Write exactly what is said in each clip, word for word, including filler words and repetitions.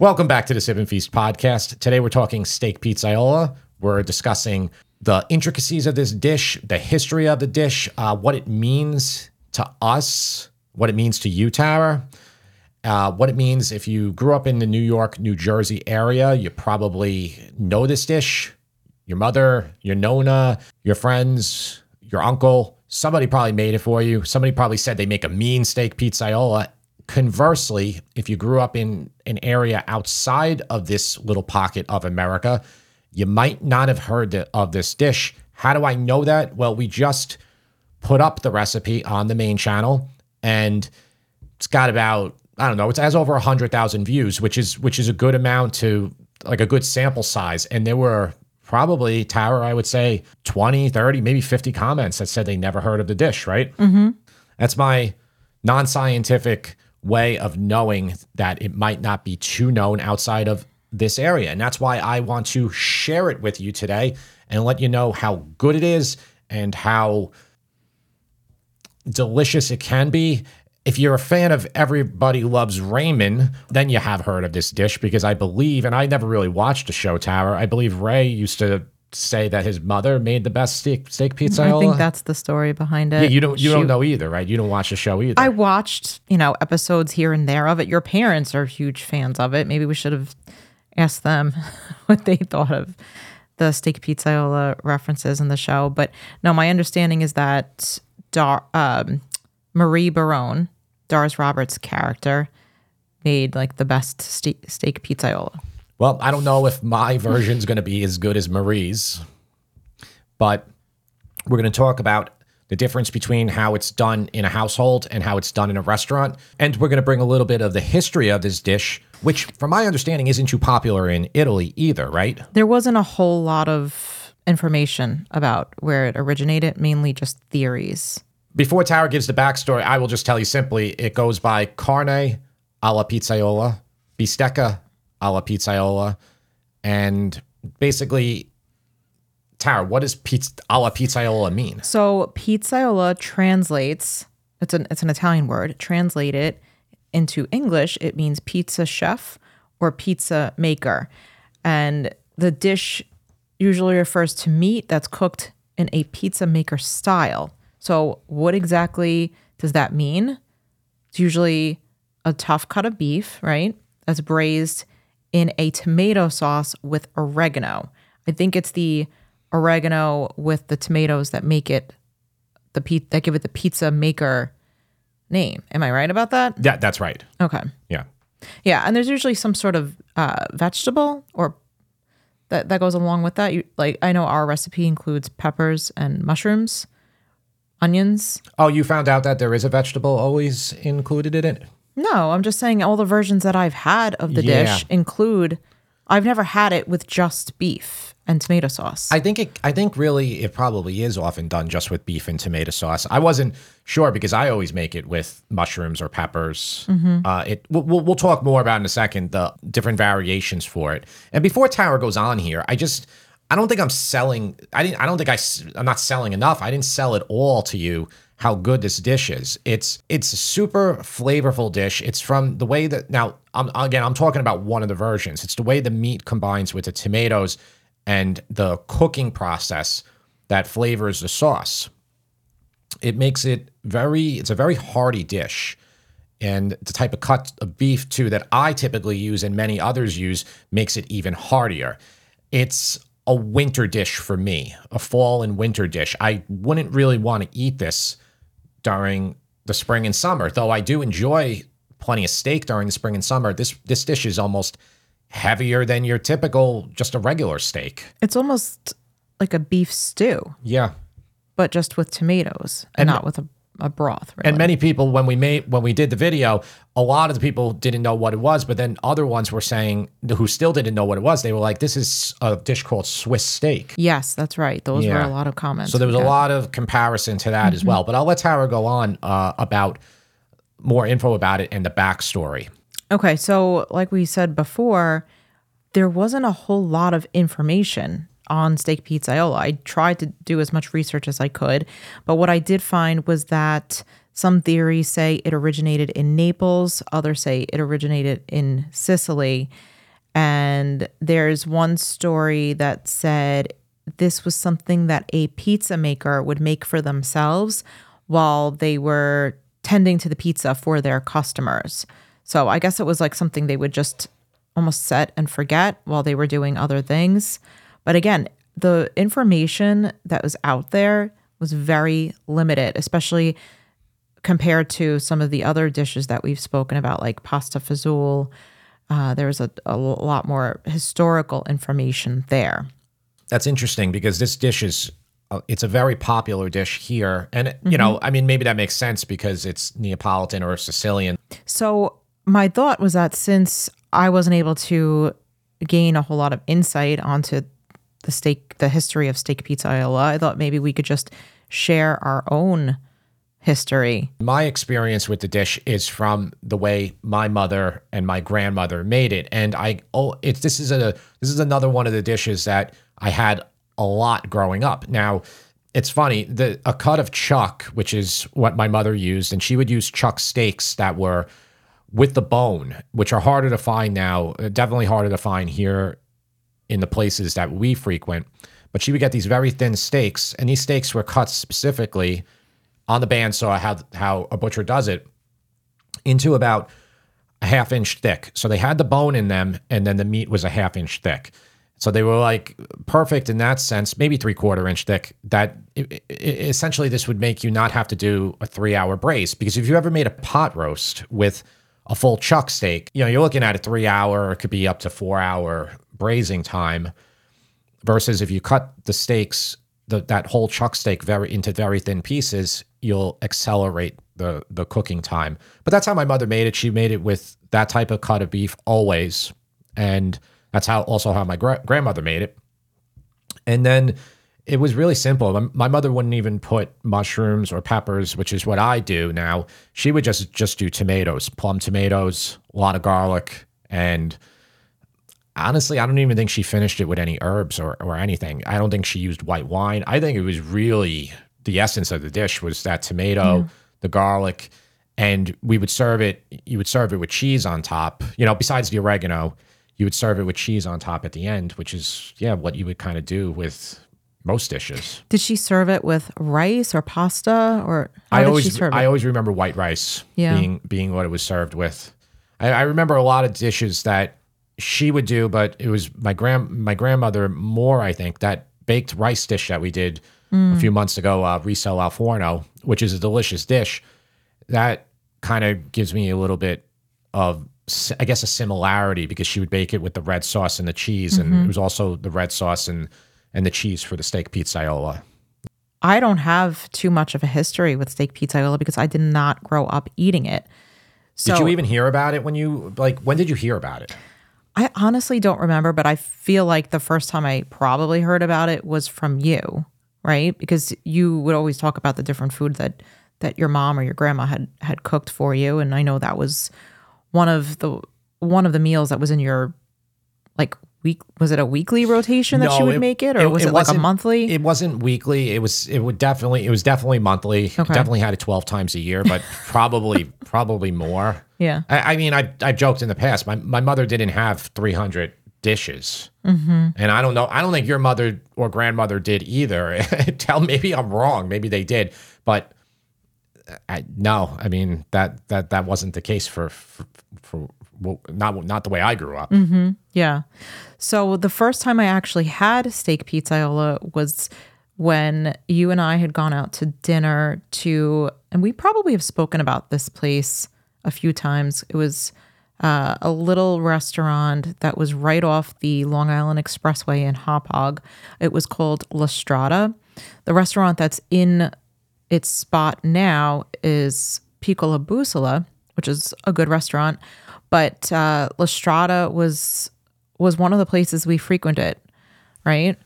Welcome back to the Sip and Feast podcast. Today we're talking steak pizzaiola. We're discussing the intricacies of this dish, the history of the dish, uh, what it means to us, what it means to you, Tara, uh, what it means if you grew up in the New York, New Jersey area. You probably know this dish. Your mother, your nona, your friends, your uncle, somebody probably made it for you. Somebody probably said they make a mean steak pizzaiola. Conversely, if you grew up in an area outside of this little pocket of America, you might not have heard of this dish. How do I know that? Well, we just put up the recipe on the main channel, and it's got about, I don't know, it has over one hundred thousand views, which is which is a good amount to, like a good sample size. And there were probably, Tara, I would say twenty, thirty, maybe fifty comments that said they never heard of the dish, right? Mm-hmm. That's my non-scientific way of knowing that it might not be too known outside of this area. And that's why I want to share it with you today and let you know how good it is and how delicious it can be. If you're a fan of Everybody Loves Raymond, then you have heard of this dish, because I believe, and I never really watched the show, Tara, I believe Ray used to say that his mother made the best steak steak pizzaiola. I think that's the story behind it. Yeah, you don't you she, don't know either, right? You don't watch the show either. I watched, you know, episodes here and there of it. Your parents are huge fans of it. Maybe we should have asked them what they thought of the steak pizzaiola references in the show. But no, my understanding is that Dar, um, Marie Barone, Doris Roberts' character, made like the best ste- steak pizzaiola. Well, I don't know if my version's going to be as good as Marie's, but we're going to talk about the difference between how it's done in a household and how it's done in a restaurant. And we're going to bring a little bit of the history of this dish, which from my understanding isn't too popular in Italy either, right? There wasn't a whole lot of information about where it originated, mainly just theories. Before Tara gives the backstory, I will just tell you simply, it goes by carne alla pizzaiola, bistecca alla pizzaiola, and basically, Tara, what does pizza, alla pizzaiola mean? So pizzaiola translates, it's an it's an Italian word, translate it into English, it means pizza chef or pizza maker. And the dish usually refers to meat that's cooked in a pizza maker style. So what exactly does that mean? It's usually a tough cut of beef, right? That's braised in a tomato sauce with oregano. I think it's the oregano with the tomatoes that make it the pe- that give it the pizza maker name. Am I right about that? Yeah, that's right. Okay. Yeah. Yeah, and there's usually some sort of uh, vegetable or that that goes along with that. You, like I know our recipe includes peppers and mushrooms, onions. Oh, you found out that there is a vegetable always included in it? No, I'm just saying all the versions that I've had of the yeah. dish include, I've never had it with just beef and tomato sauce. I think it, I think really it probably is often done just with beef and tomato sauce. I wasn't sure because I always make it with mushrooms or peppers. Mm-hmm. Uh, it we'll, we'll talk more about in a second, the different variations for it. And before Tara goes on here, I just, I don't think I'm selling, I didn't, I don't think I, I'm not selling enough. I didn't sell it all to you how good this dish is. It's it's a super flavorful dish. It's from the way that, now, I'm, again, I'm talking about one of the versions. It's the way the meat combines with the tomatoes and the cooking process that flavors the sauce. It makes it very, it's a very hearty dish. And the type of cut of beef, too, that I typically use and many others use makes it even heartier. It's a winter dish for me, a fall and winter dish. I wouldn't really want to eat this during the spring and summer, though I do enjoy plenty of steak during the spring and summer. This this dish is almost heavier than your typical, just a regular steak. It's almost like a beef stew. Yeah. But just with tomatoes and, and not with a, a broth. Really. And many people, when we made when we did the video, a lot of the people didn't know what it was, but then other ones were saying, who still didn't know what it was, they were like, this is a dish called Swiss steak. Yes, that's right. Those yeah. were a lot of comments. So there was yeah. a lot of comparison to that mm-hmm. as well. But I'll let Tara go on uh, about more info about it and the backstory. Okay, so like we said before, there wasn't a whole lot of information on steak pizzaiola. I tried to do as much research as I could, but what I did find was that Some theories say it originated in Naples. Others say it originated in Sicily. And there's one story that said this was something that a pizza maker would make for themselves while they were tending to the pizza for their customers. So I guess it was like something they would just almost set and forget while they were doing other things. But again, the information that was out there was very limited, especially compared to some of the other dishes that we've spoken about, like pasta fazool. Uh, there was a, a lot more historical information there. That's interesting because this dish is, uh, it's a very popular dish here. And, mm-hmm. you know, I mean, maybe that makes sense because it's Neapolitan or Sicilian. So my thought was that since I wasn't able to gain a whole lot of insight onto the steak, the history of steak pizza Iola, I thought maybe we could just share our own history. My experience with the dish is from the way my mother and my grandmother made it, and I oh, it's this is a this is another one of the dishes that I had a lot growing up. Now, it's funny the a cut of chuck, which is what my mother used, and she would use chuck steaks that were with the bone, which are harder to find now, definitely harder to find here in the places that we frequent. But she would get these very thin steaks, and these steaks were cut specifically on the bandsaw, how how a butcher does it, into about a half inch thick. So they had the bone in them, and then the meat was a half inch thick. So they were like perfect in that sense, maybe three quarter inch thick. That it, it, essentially this would make you not have to do a three hour braise, because if you ever made a pot roast with a full chuck steak, you know you're looking at a three hour, it could be up to four hour braising time, versus if you cut the steaks, the, that whole chuck steak very into very thin pieces, you'll accelerate the the cooking time. But that's how my mother made it. She made it with that type of cut of beef always. And that's how also how my gra- grandmother made it. And then it was really simple. My, my mother wouldn't even put mushrooms or peppers, which is what I do now. She would just, just do tomatoes, plum tomatoes, a lot of garlic. And honestly, I don't even think she finished it with any herbs or, or anything. I don't think she used white wine. I think it was really... the essence of the dish was that tomato, mm. the garlic, and we would serve it, you would serve it with cheese on top, you know, besides the oregano, you would serve it with cheese on top at the end, which is, yeah, what you would kind of do with most dishes. Did she serve it with rice or pasta or how I did always, she serve it? I always remember white rice yeah. being, being what it was served with. I, I remember a lot of dishes that she would do, but it was my grand, my grandmother more, I think, that baked rice dish that we did Mm. a few months ago, uh, risotto al forno, which is a delicious dish. That kind of gives me a little bit of, I guess, a similarity because she would bake it with the red sauce and the cheese. Mm-hmm. And it was also the red sauce and, and the cheese for the steak pizzaiola. I don't have too much of a history with steak pizzaiola because I did not grow up eating it. So, did you even hear about it when you, like, when did you hear about it? I honestly don't remember, but I feel like the first time I probably heard about it was from you. Right? Because you would always talk about the different food that, that your mom or your grandma had, had cooked for you. And I know that was one of the one of the meals that was in your like week. Was it a weekly rotation that no, she would it, make it, or it, was it, it like a monthly? It wasn't weekly. It was it would definitely it was definitely monthly. Okay. It definitely had it twelve times a year, but probably probably more. Yeah. I, I mean, I I joked in the past. My my mother didn't have three hundred dishes. Mm-hmm. And I don't know. I don't think your mother or grandmother did either. Tell maybe I'm wrong. Maybe they did, but I, no. I mean that that that wasn't the case for for, for well, not not the way I grew up. Mm-hmm. Yeah. So the first time I actually had steak pizzaiola was when you and I had gone out to dinner to, and we probably have spoken about this place a few times. It was. Uh, a little restaurant that was right off the Long Island Expressway in Hauppauge. It was called La Strada. The restaurant that's in its spot now is Piccola Bussola, which is a good restaurant. But uh, La Strada was was one of the places we frequented, right?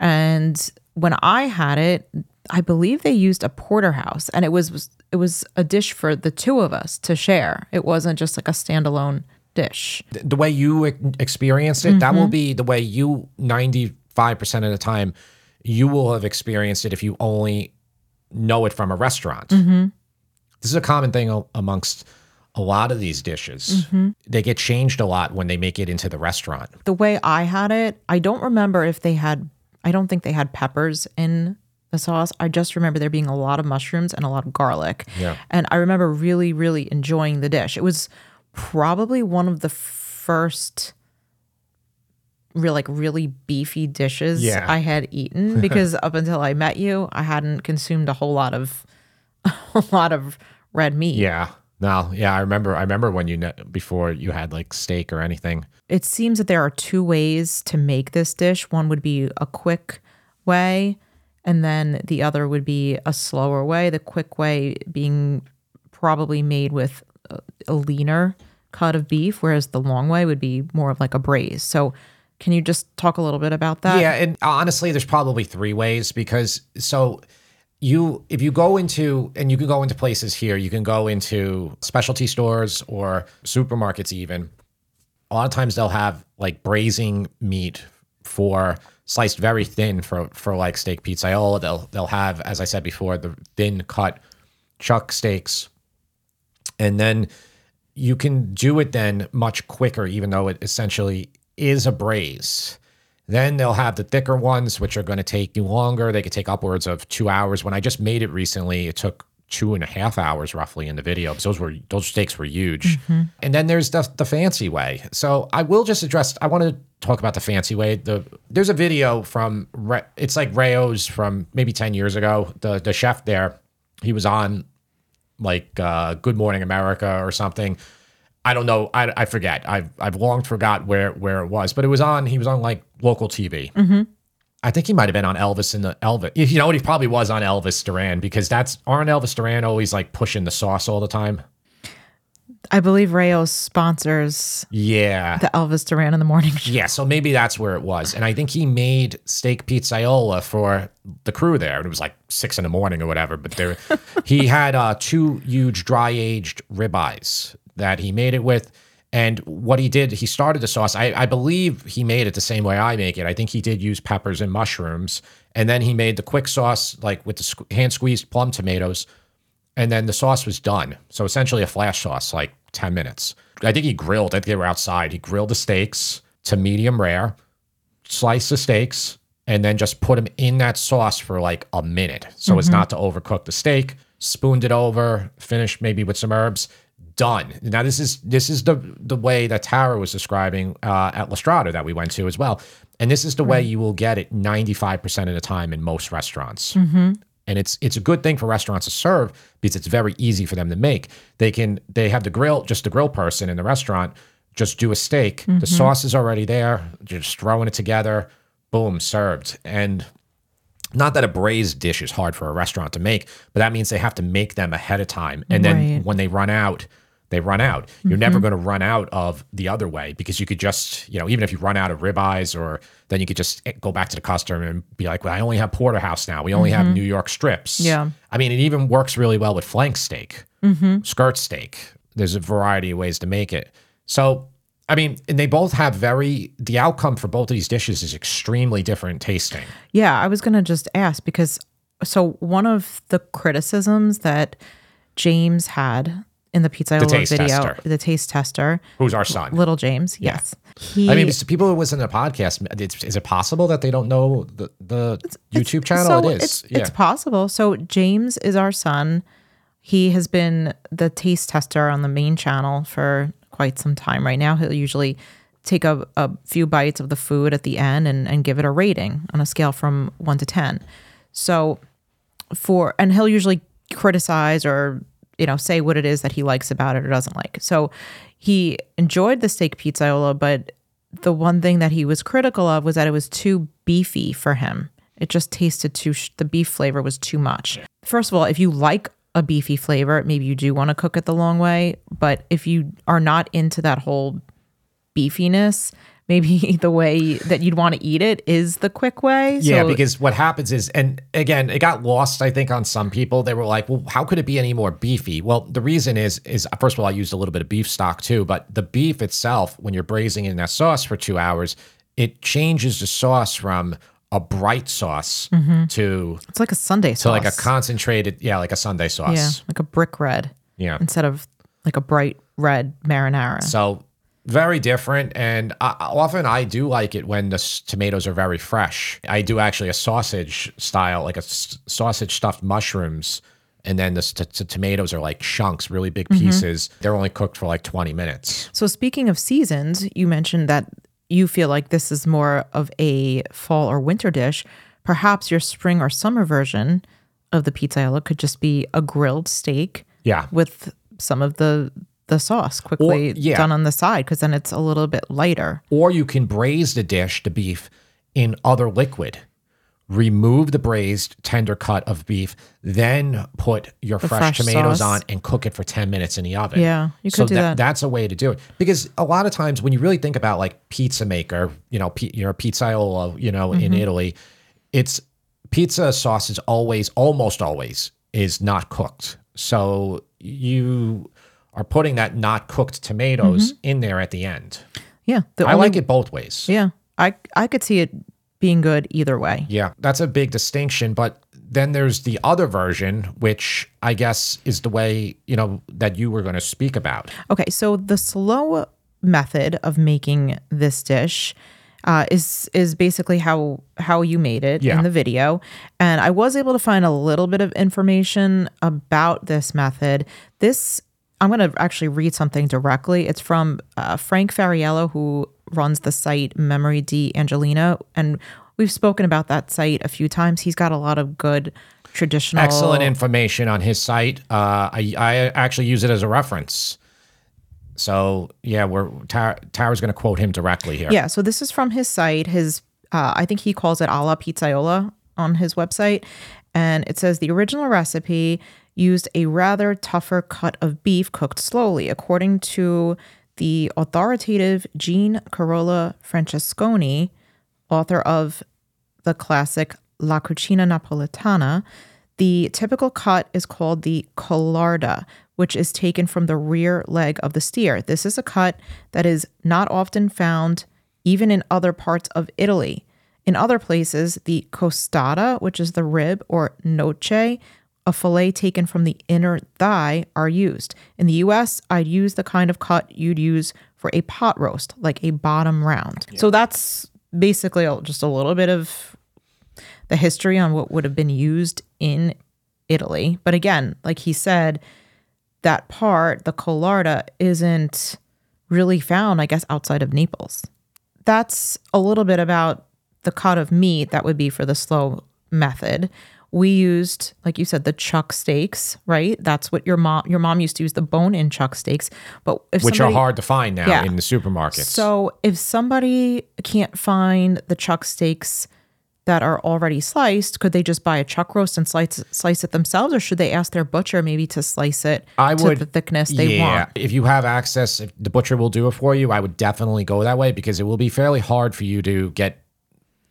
And when I had it, I believe they used a porterhouse, and it was, was it was a dish for the two of us to share. It wasn't just like a standalone dish. The way you experienced it, mm-hmm. that will be the way you ninety-five percent of the time you will have experienced it if you only know it from a restaurant. Mm-hmm. This is a common thing amongst a lot of these dishes. Mm-hmm. They get changed a lot when they make it into the restaurant. The way I had it, I don't remember if they had, I don't think they had peppers in the sauce. I just remember there being a lot of mushrooms and a lot of garlic. Yeah. And I remember really, really enjoying the dish. It was probably one of the first real like really beefy dishes yeah. I had eaten, because up until I met you, I hadn't consumed a whole lot of a whole lot of red meat. Yeah. No, yeah, I remember I remember when you ne- before you had like steak or anything. It seems that there are two ways to make this dish. One would be a quick way, and then the other would be a slower way. The quick way being probably made with a leaner cut of beef, whereas the long way would be more of like a braise. So can you just talk a little bit about that? Yeah, and honestly, there's probably three ways, because so you if you go into, and you can go into places here, you can go into specialty stores or supermarkets even. A lot of times they'll have like braising meat for sliced very thin for for like steak pizzaiola. They'll they'll have, as I said before, the thin cut chuck steaks. And then you can do it then much quicker, even though it essentially is a braise. Then they'll have the thicker ones, which are going to take you longer. They could take upwards of two hours. When I just made it recently, it took two and a half hours roughly in the video, because those were those steaks were huge. Mm-hmm. And then there's the, the fancy way. So I will just address, I want to talk about the fancy way. The There's a video from, it's like Rayo's from maybe ten years ago. The, the chef there, he was on like uh, Good Morning America or something. I don't know. I, I forget. I've I've long forgot where where it was, but it was on. He was on like local T V. Mm-hmm. I think he might have been on Elvis and the Elvis. You know what? He probably was on Elvis Duran, because that's aren't Elvis Duran always like pushing the sauce all the time? I believe Rayo's sponsors. Yeah, the Elvis Duran in the morning show. Yeah, so maybe that's where it was, and I think he made steak pizzaiola for the crew there. And it was like six in the morning or whatever. But there, he had uh, two huge dry aged ribeyes that he made it with. And what he did, he started the sauce. I, I believe he made it the same way I make it. I think he did use peppers and mushrooms. And then he made the quick sauce, like with the hand-squeezed plum tomatoes. And then the sauce was done. So essentially a flash sauce, like ten minutes. I think he grilled, I think they were outside. He grilled the steaks to medium rare, sliced the steaks, and then just put them in that sauce for like a minute. So mm-hmm. as not to overcook the steak, spooned it over, finished maybe with some herbs. Done. Now this is this is the the way that Tara was describing uh, at La Strada that we went to as well, and this is the right. way you will get it ninety-five percent of the time in most restaurants. Mm-hmm. And it's it's a good thing for restaurants to serve, because it's very easy for them to make. They can they have the grill just the grill person in the restaurant just do a steak. Mm-hmm. The sauce is already there. You're just throwing it together. Boom, served. And not that a braised dish is hard for a restaurant to make, but that means they have to make them ahead of time, and right. then when they run out. They run out. You're mm-hmm. never going to run out of the other way, because you could just, you know, even if you run out of ribeyes, or then you could just go back to the customer and be like, well, I only have porterhouse now. We only mm-hmm. have New York strips. Yeah. I mean, it even works really well with flank steak, mm-hmm. skirt steak. There's a variety of ways to make it. So, I mean, and they both have very, the outcome for both of these dishes is extremely different tasting. Yeah. I was going to just ask, because, so one of the criticisms that James had in the Pizzaiola the taste video, tester. the taste tester. Who's our son. Little James, yeah. yes. He, I mean, it's people who listen to the podcast, it's, is it possible that they don't know the, the it's, YouTube it's, channel? So it is. It's, yeah. it's possible. So James is our son. He has been the taste tester on the main channel for quite some time right now. He'll usually take a, a few bites of the food at the end and, and give it a rating on a scale from one to ten. So for, and he'll usually criticize or you know, say what it is that he likes about it or doesn't like. So he enjoyed the steak pizzaiola, but the one thing that he was critical of was that it was too beefy for him. It just tasted too, sh- the beef flavor was too much. First of all, if you like a beefy flavor, maybe you do want to cook it the long way, but if you are not into that whole beefiness, maybe the way that you'd want to eat it is the quick way. Yeah, so, because what happens is, and again, it got lost, I think, on some people. They were like, well, how could it be any more beefy? Well, the reason is, is first of all, I used a little bit of beef stock too, but the beef itself, when you're braising in that sauce for two hours, it changes the sauce from a bright sauce mm-hmm. to... It's like a Sundae sauce. So like a concentrated, yeah, like a Sundae sauce. Yeah, like a brick red. Yeah. Instead of like a bright red marinara. So very different. And I, often I do like it when the s- tomatoes are very fresh. I do actually a sausage style, like a s- sausage stuffed mushrooms. And then the, t- the tomatoes are like chunks, really big pieces. Mm-hmm. They're only cooked for like twenty minutes. So speaking of seasons, you mentioned that you feel like this is more of a fall or winter dish. Perhaps your spring or summer version of the pizzaiola could just be a grilled steak yeah. with some of the the sauce quickly or, yeah. done on the side, because then it's a little bit lighter. Or you can braise the dish, the beef, in other liquid. Remove the braised tender cut of beef, then put your the fresh, fresh tomatoes sauce on and cook it for ten minutes in the oven. Yeah, you could so do that, that. That's a way to do it. Because a lot of times when you really think about like pizza maker, you know, p- your pizzaiola, you know, mm-hmm. in Italy, it's pizza sauce is always, almost always is not cooked. So you are putting that not cooked tomatoes mm-hmm. in there at the end. Yeah. The I only, like it both ways. Yeah. I I could see it being good either way. Yeah, that's a big distinction. But then there's the other version, which I guess is the way, you know, that you were going to speak about. Okay, so the slow method of making this dish uh, is is basically how, how you made it yeah. in the video. And I was able to find a little bit of information about this method. This, I'm going to actually read something directly. It's from uh, Frank Fariello, who runs the site Memory di Angelina, and we've spoken about that site a few times. He's got a lot of good traditional... Excellent information on his site. Uh, I, I actually use it as a reference. So yeah, we're Tara, Tara's going to quote him directly here. Yeah, so this is from his site. His uh, I think he calls it alla pizzaiola on his website. And it says the original recipe used a rather tougher cut of beef cooked slowly, according to the authoritative Jean Carola Francesconi, author of the classic La Cucina Napoletana. The typical cut is called the collarda, which is taken from the rear leg of the steer. This is a cut that is not often found even in other parts of Italy. In other places, the costata, which is the rib or noce, a fillet taken from the inner thigh, are used. In the U S, I'd use the kind of cut you'd use for a pot roast, like a bottom round. Yeah. So that's basically just a little bit of the history on what would have been used in Italy. But again, like he said, that part, the collarda, isn't really found, I guess, outside of Naples. That's a little bit about the cut of meat that would be for the slow method. We used, like you said, the chuck steaks, right? That's what your mom your mom used to use, the bone-in chuck steaks. But if Which somebody, are hard to find now yeah. in the supermarkets. So if somebody can't find the chuck steaks that are already sliced, could they just buy a chuck roast and slice slice it themselves? Or should they ask their butcher maybe to slice it I to would, the thickness they yeah, want? If you have access, if the butcher will do it for you, I would definitely go that way, because it will be fairly hard for you to get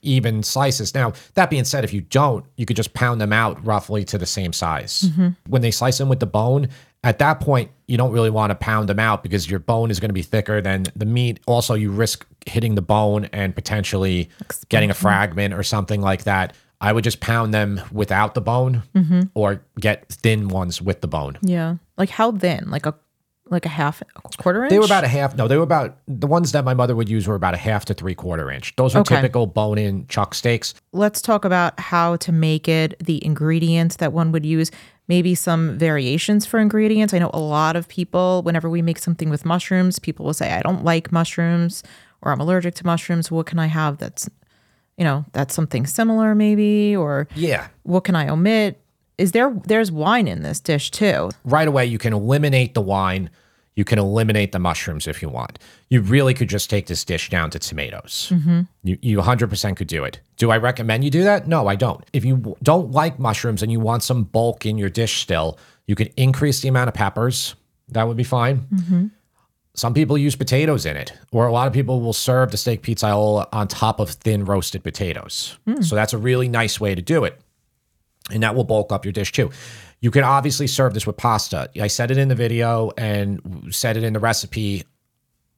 even slices. Now, that being said, if you don't, you could just pound them out roughly to the same size. Mm-hmm. When they slice them with the bone, at that point, you don't really want to pound them out, because your bone is going to be thicker than the meat. Also, you risk hitting the bone and potentially Explain. getting a fragment or something like that. I would just pound them without the bone mm-hmm. or get thin ones with the bone. Yeah. Like how thin? Like a Like a half, a quarter inch? They were about a half. No, they were about, the ones that my mother would use were about a half to three quarter inch. Those are okay. typical bone-in chuck steaks. Let's talk about how to make it, the ingredients that one would use, maybe some variations for ingredients. I know a lot of people, whenever we make something with mushrooms, people will say, I don't like mushrooms, or I'm allergic to mushrooms. What can I have that's, you know, that's something similar maybe, or yeah, what can I omit? Is there, there's wine in this dish too. Right away, you can eliminate the wine. You can eliminate the mushrooms if you want. You really could just take this dish down to tomatoes. Mm-hmm. You, you one hundred percent could do it. Do I recommend you do that? No, I don't. If you don't like mushrooms and you want some bulk in your dish still, you could increase the amount of peppers. That would be fine. Mm-hmm. Some people use potatoes in it, or a lot of people will serve the steak pizzaiola on top of thin roasted potatoes. Mm. So that's a really nice way to do it. And that will bulk up your dish too. You can obviously serve this with pasta. I said it in the video and said it in the recipe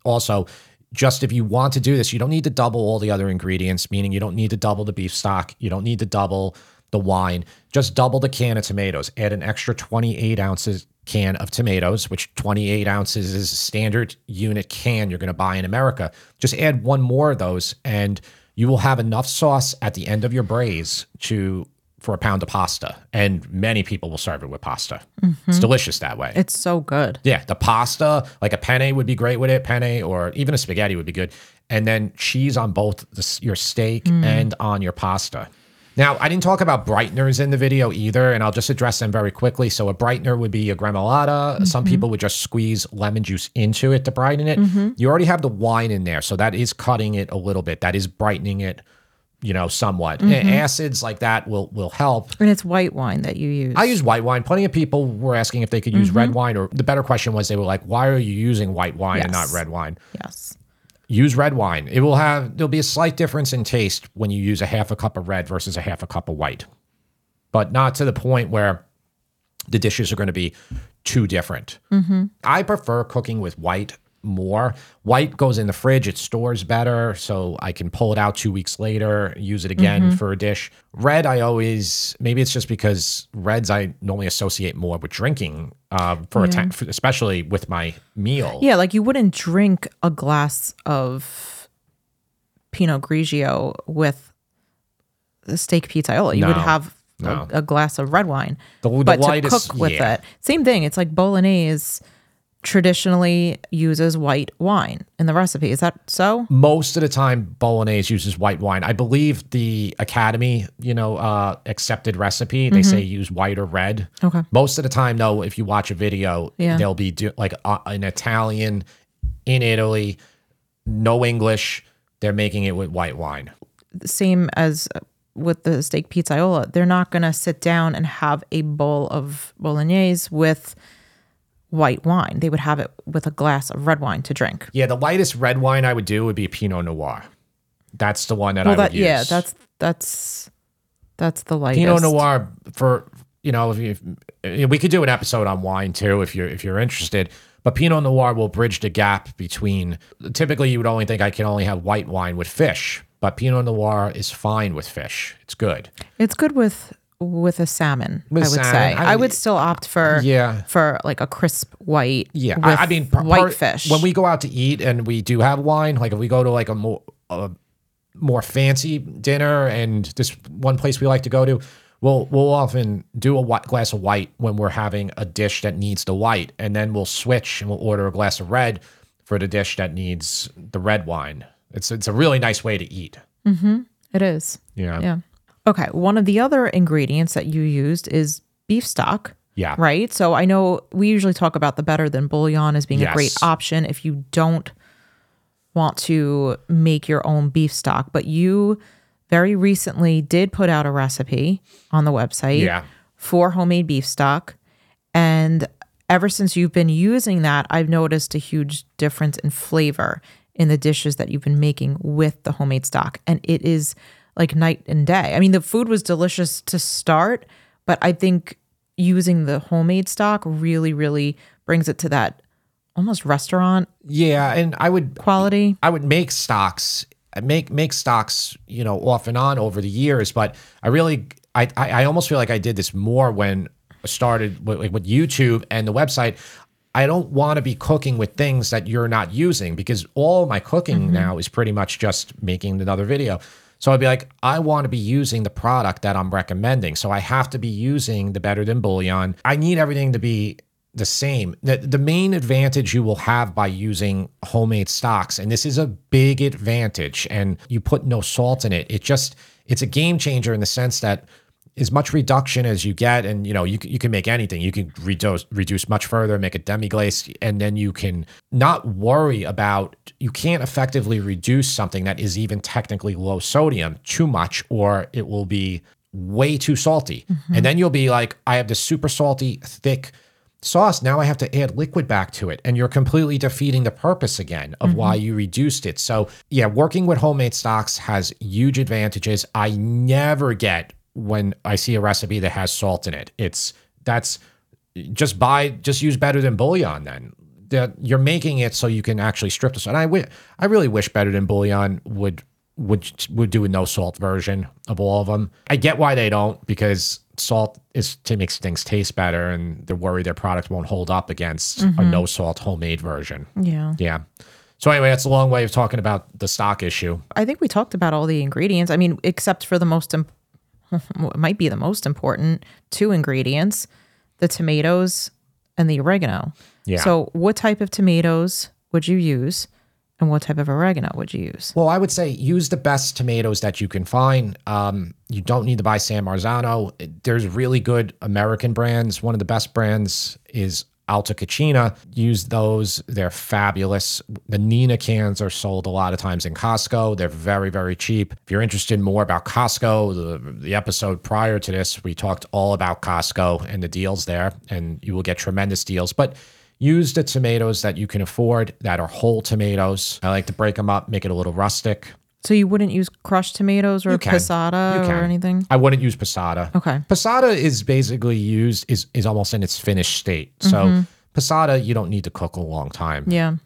also. just if you want to do this, you don't need to double all the other ingredients, meaning you don't need to double the beef stock. You don't need to double the wine. Just double the can of tomatoes. Add an extra twenty-eight ounces can of tomatoes, which twenty-eight ounces is a standard unit can you're going to buy in America. Just add one more of those, and you will have enough sauce at the end of your braise to for a pound of pasta. And many people will serve it with pasta. Mm-hmm. It's delicious that way. It's so good. Yeah, the pasta, like a penne would be great with it, penne, or even a spaghetti would be good. And then cheese on both the, your steak mm. and on your pasta. Now, I didn't talk about brighteners in the video either, and I'll just address them very quickly. So a brightener would be a gremolata. Mm-hmm. Some people would just squeeze lemon juice into it to brighten it. Mm-hmm. You already have the wine in there, so that is cutting it a little bit. That is brightening it, you know, somewhat. Mm-hmm. Acids like that will will help. And it's white wine that you use. I use white wine. Plenty of people were asking if they could use mm-hmm. red wine, or the better question was they were like, why are you using white wine yes. and not red wine? Yes. Use red wine. It will have, there'll be a slight difference in taste when you use a half a cup of red versus a half a cup of white, but not to the point where the dishes are going to be too different. Mm-hmm. I prefer cooking with white more. White goes in the fridge, it stores better, so I can pull it out two weeks later, use it again mm-hmm. for a dish. Red, I always, maybe it's just because reds I normally associate more with drinking, uh, for, yeah. a t- for especially with my meal. Yeah, like you wouldn't drink a glass of Pinot Grigio with steak pizzaiola. You no. would have no. a, a glass of red wine. The, the but to cook is, with yeah. it, same thing. It's like bolognese traditionally uses white wine in the recipe. Is that so? Most of the time, bolognese uses white wine. I believe the Academy, you know, uh, accepted recipe, they mm-hmm. say use white or red. Okay. Most of the time, though, if you watch a video, yeah. there'll be do- like uh, an Italian in Italy, no English, they're making it with white wine. Same as with the steak pizzaiola. They're not going to sit down and have a bowl of bolognese with white wine. They would have it with a glass of red wine to drink. Yeah, the lightest red wine I would do would be Pinot Noir. That's the one that well, I that, would use. Yeah, that's that's that's the lightest. Pinot Noir for, you know, if you, we could do an episode on wine too if you're if you're interested. But Pinot Noir will bridge the gap between, typically you would only think I can only have white wine with fish, but Pinot Noir is fine with fish. It's good. It's good with With a salmon, with I would salmon. say. I, I would still opt for yeah. for like a crisp white. Yeah, with I, I mean par, white fish. When we go out to eat and we do have wine, like if we go to like a more a more fancy dinner, and this one place we like to go to, we'll we'll often do a white, glass of white when we're having a dish that needs the white, and then we'll switch and we'll order a glass of red for the dish that needs the red wine. It's it's a really nice way to eat. Mm-hmm. It is. Yeah. Yeah. Okay, one of the other ingredients that you used is beef stock, yeah. right? So I know we usually talk about the better than bouillon as being yes. a great option if you don't want to make your own beef stock. But you very recently did put out a recipe on the website yeah. for homemade beef stock. And ever since you've been using that, I've noticed a huge difference in flavor in the dishes that you've been making with the homemade stock. And it is like night and day. I mean, the food was delicious to start, but I think using the homemade stock really, really brings it to that almost restaurant. Yeah, and I would quality. I would make stocks, make make stocks, you know, off and on over the years. But I really, I I almost feel like I did this more when I started with, with YouTube and the website. I don't want to be cooking with things that you're not using, because all my cooking mm-hmm. now is pretty much just making another video. So I'd be like, I want to be using the product that I'm recommending. So I have to be using the better than bouillon. I need everything to be the same. The, the main advantage you will have by using homemade stocks, and this is a big advantage, and you put no salt in it. It just, it's a game changer in the sense that as much reduction as you get, and you know, you, you can make anything. You can reduce, reduce much further, make a demi-glace, and then you can not worry about, you can't effectively reduce something that is even technically low sodium too much, or it will be way too salty. Mm-hmm. And then you'll be like, I have this super salty, thick sauce. Now I have to add liquid back to it. And you're completely defeating the purpose again of mm-hmm. why you reduced it. So yeah, working with homemade stocks has huge advantages. I never get when I see a recipe that has salt in it. It's that's just buy, just use better than bouillon then. that you're making it so you can actually strip the salt. And I w- I really wish Better Than Bouillon would would would do a no salt version of all of them. I get why they don't, because salt is to make things taste better, and they're worried their product won't hold up against mm-hmm. a no salt homemade version. Yeah. Yeah. So anyway, that's a long way of talking about the stock issue. I think we talked about all the ingredients. I mean, except for the most, imp- it might be the most important two ingredients, the tomatoes and the oregano. Yeah. So what type of tomatoes would you use, and what type of oregano would you use? Well, I would say use the best tomatoes that you can find. Um, you don't need to buy San Marzano. There's really good American brands. One of the best brands is Alta Cucina. Use those. They're fabulous. The Nina cans are sold a lot of times in Costco. They're very, very cheap. If you're interested more about Costco, the, the episode prior to this, we talked all about Costco and the deals there, and you will get tremendous deals. But use the tomatoes that you can afford that are whole tomatoes. I like to break them up, make it a little rustic. So you wouldn't use crushed tomatoes or passata or anything? I wouldn't use passata. Okay. Passata is basically used, is is almost in its finished state. So mm-hmm. passata, you don't need to cook a long time. Yeah.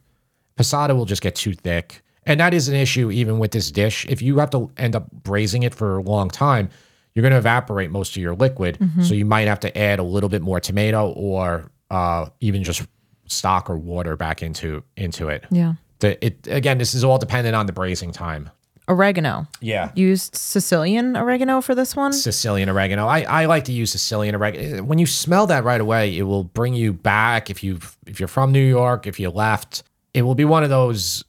Passata will just get too thick. And that is an issue even with this dish. If you have to end up braising it for a long time, you're going to evaporate most of your liquid. Mm-hmm. So you might have to add a little bit more tomato or uh, even just stock or water back into into it. Yeah. The, it again, this is all dependent on the braising time. Oregano. Yeah. Used Sicilian oregano for this one? Sicilian oregano. I, I like to use Sicilian oregano. When you smell that right away, it will bring you back. If you if you're from New York, if you left, it will be one of those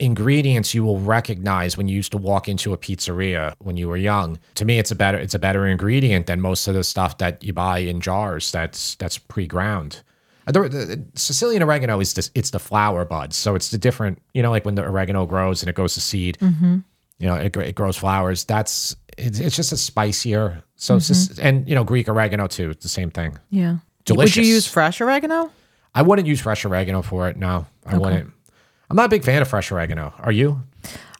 ingredients you will recognize when you used to walk into a pizzeria when you were young. To me, it's a better it's a better ingredient than most of the stuff that you buy in jars that's that's pre-ground. The, the Sicilian oregano is this, it's the flower buds. So it's the different, you know, like when the oregano grows and it goes to seed, mm-hmm. you know, it, it grows flowers. That's, it's, it's just a spicier. So, mm-hmm. it's just, and you know, Greek oregano too. It's the same thing. Yeah. Delicious. Would you use fresh oregano? I wouldn't use fresh oregano for it. No, I okay. wouldn't. I'm not a big fan of fresh oregano. Are you?